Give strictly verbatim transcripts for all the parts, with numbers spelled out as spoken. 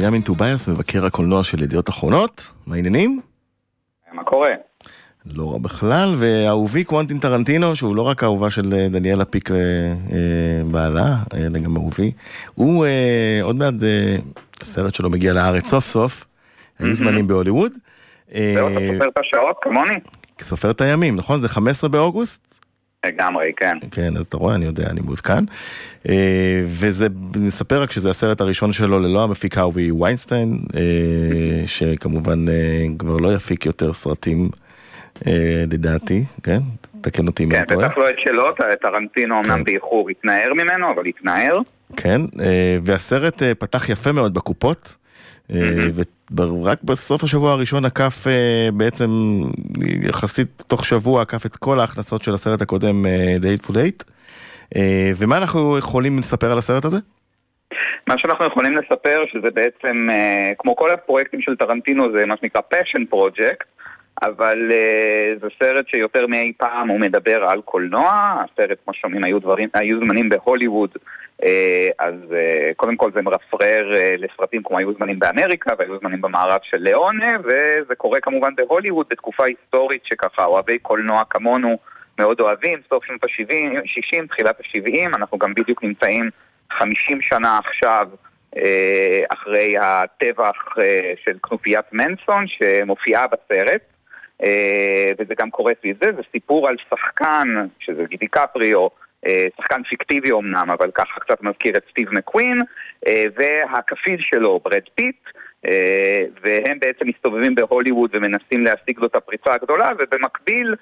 בנימין טוביאס, מבקר הקולנוע של ידיעות אחרונות. מה העניינים? מה קורה? לא רע בכלל, ואהובי קוונטין טרנטינו, שהוא לא רק אהובה של דניאלה פיק בעלה, אלא גם אהובי. הוא עוד מעט, הסרט שלו מגיע לארץ סוף סוף, היו זמנים בהוליווד. זהו, אתה סופר את השעות כמוני? סופר את הימים, נכון? זה חמישה עשר באוגוסט? לגמרי, כן. כן, אז אתה רואה, אני יודע, אני מעודכן. וזה, נספר רק שזה הסרט הראשון שלו ללא המפיק הארווי ויינסטיין, שכמובן כבר לא יפיק יותר סרטים, לדעתי, כן? תקן אותי מה אתה רואה. כן, בטח לא את שלו, טרנטינו אמנם באיחור התנער ממנו, אבל התנער. כן, והסרט פתח יפה מאוד בקופות, ורק בסוף השבוע הראשון הקף בעצם יחסית תוך שבוע הקף את כל ההכנסות של הסרט הקודם Date for Date. ומה אנחנו יכולים לספר על הסרט הזה? מה שאנחנו יכולים לספר שזה בעצם כמו כל הפרויקטים של טרנטינו זה מה שנקרא passion project, אבל זה סרט שיותר מאי פעם הוא מדבר על קולנוע. הסרט כמו שומעים היו דברים, היו זמנים בהוליווד, אז קודם כל זה מרפרר לסרטים כמו היו זמנים באמריקה והיו זמנים במערב של ליאונה, וזה קורה כמובן בהוליווד בתקופה היסטורית שככה אוהבי קולנוע כמונו מאוד אוהבים, סוף שנות ה-שישים, תחילת ה-שבעים, אנחנו גם בדיוק נמצאים חמישים שנה עכשיו אחרי הטבח של כנופיית מנסון שמופיעה בסרט, וזה גם קורה סביב זה, זה סיפור על שחקן, שזה דיקפריו, שחקן פיקטיבי אמנם, אבל ככה קצת מזכיר את סטיב מקווין, והכפיל שלו, ברד פיט, והם בעצם מסתובבים בהוליווד ומנסים להשיג לו את הפריצה הגדולה, ובמקביל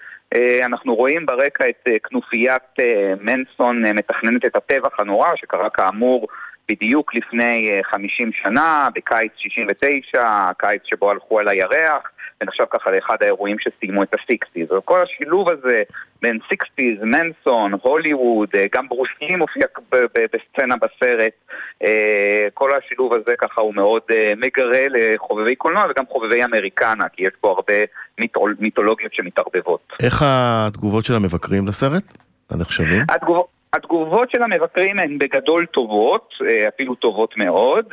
אנחנו רואים ברקע את כנופיית מנסון מתכננת את הטבח הנורא, שקרה כאמור בדיוק לפני חמישים שנה, בקיץ שישים ותשע, הקיץ שבו הלכו על הירח, ונחשב ככה לאחד האירועים שסיימו את ה-שישים. וכל השילוב הזה בין שישים, מנסון, הוליווד, גם ברוסים הופיע בסצנה בסרט, כל השילוב הזה ככה הוא מאוד מגרה לחובבי קולנוע וגם חובבי אמריקנה, כי יש פה הרבה מיתולוגיות שמתערבבות. איך התגובות של המבקרים לסרט? הנחשבים? התגובות התגובות של המבקרים הן בגדול טובות, אפילו טובות מאוד,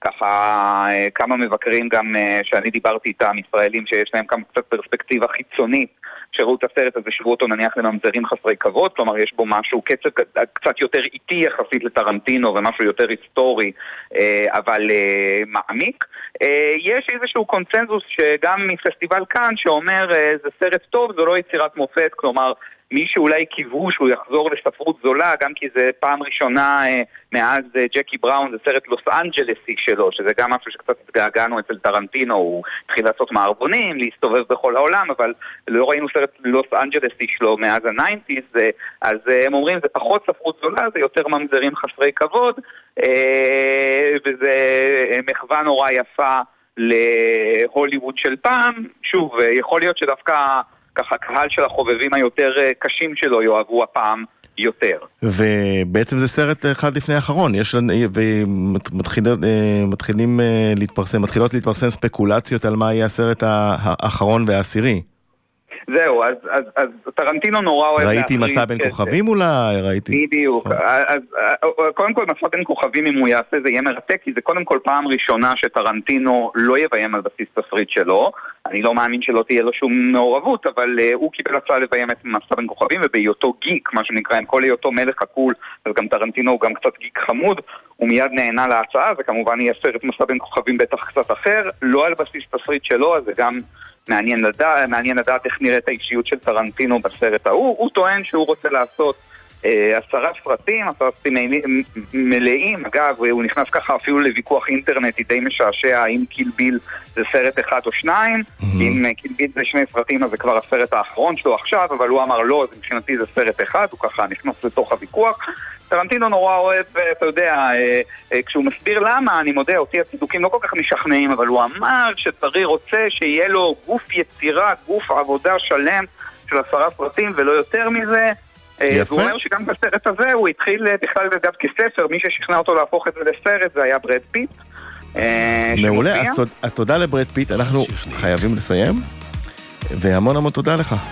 ככה כמה מבקרים גם שאני דיברתי איתם, ישראלים שיש להם כמה קצת פרספקטיבה חיצונית, שראו את הסרט הזה שבו אותו נניח לממזרים חסרי כבוד, כלומר יש בו משהו קצת, קצת יותר איטי יחסית לטרנטינו ומשהו יותר היסטורי, אבל מעמיק. יש איזשהו קונצנזוס שגם מפסטיבל כאן שאומר זה סרט טוב, זו לא יצירת מופת, כלומר מי שאולי קיוו שהוא יחזור לספרות זולה, גם כי זה פעם ראשונה מאז ג'קי בראון, זה סרט לוס אנג'לסי שלו, שזה גם משהו שקצת התגעגענו אצל טרנטינו, הוא התחיל לעשות מערבונים, להסתובב בכל העולם, אבל לא ראינו סרט לוס אנג'לסי שלו מאז ה-תשעים, אז הם אומרים, זה פחות ספרות זולה, זה יותר ממזרים חסרי כבוד, וזה מחווה נורא יפה להוליווד של פעם. שוב, יכול להיות שדווקא ככה הקהל של החובבים היותר קשים שלו יאהבו הפעם יותר. ובעצם זה סרט אחד לפני האחרון, יש ומתחילים להתפרסם, מתחילות להתפרסם ספקולציות על מה יהיה הסרט האחרון והעשירי. זהו, אז, אז, אז טרנטינו נורא אוהב ראיתי מסע בין כוכבים אולי, ראיתי. בדיוק, אז קודם כל מסע בין כוכבים אם הוא יעשה זה יהיה מרתק, כי זה קודם כל פעם ראשונה שטרנטינו לא יביים על בסיס תסריט שלו, אני לא מאמין שלא תהיה לו שום מעורבות, אבל uh, הוא קיבל הצעה לביים את מסע בין כוכבים, ובהיותו גיק, מה שנקרא, עם כל היותו מלך הקול, אז גם טרנטינו הוא גם קצת גיק חמוד, הוא מיד נהנה להצעה, וכמובן יהיה סרט מסע בין כוכבים בטח קצת אחר, לא על בסיס תסריט שלו, אז זה גם מעניין לדעת, מעניין לדעת איך נראית האישיות של טרנטינו בסרט ההוא. הוא טוען שהוא רוצה לעשות עשרה סרטים, עשרה סרטים מלאים, אגב, הוא נכנס ככה אפילו לוויכוח אינטרנטי די משעשע, האם קיל ביל זה סרט אחד או שניים, אם קיל ביל זה שני סרטים, אז זה כבר הסרט האחרון שלו עכשיו, אבל הוא אמר לא, אז מבחינתי זה סרט אחד, הוא ככה נכנס לתוך הוויכוח. טרנטינו נורא אוהב, אתה יודע, כשהוא מסביר למה, אני מודה, אותי הצידוקים לא כל כך משכנעים, אבל הוא אמר שצריך רוצה שיהיה לו גוף יצירה, גוף עבודה שלם של עשרה סרטים ולא יותר מזה. והוא אומר שגם בסרט הזה הוא התחיל בכלל לדעת כספר, מי ששכנע אותו להפוך את זה לסרט זה היה ברד פיט. מעולה, אז תודה לברד פיט, אנחנו חייבים לסיים, והמון המון תודה לך.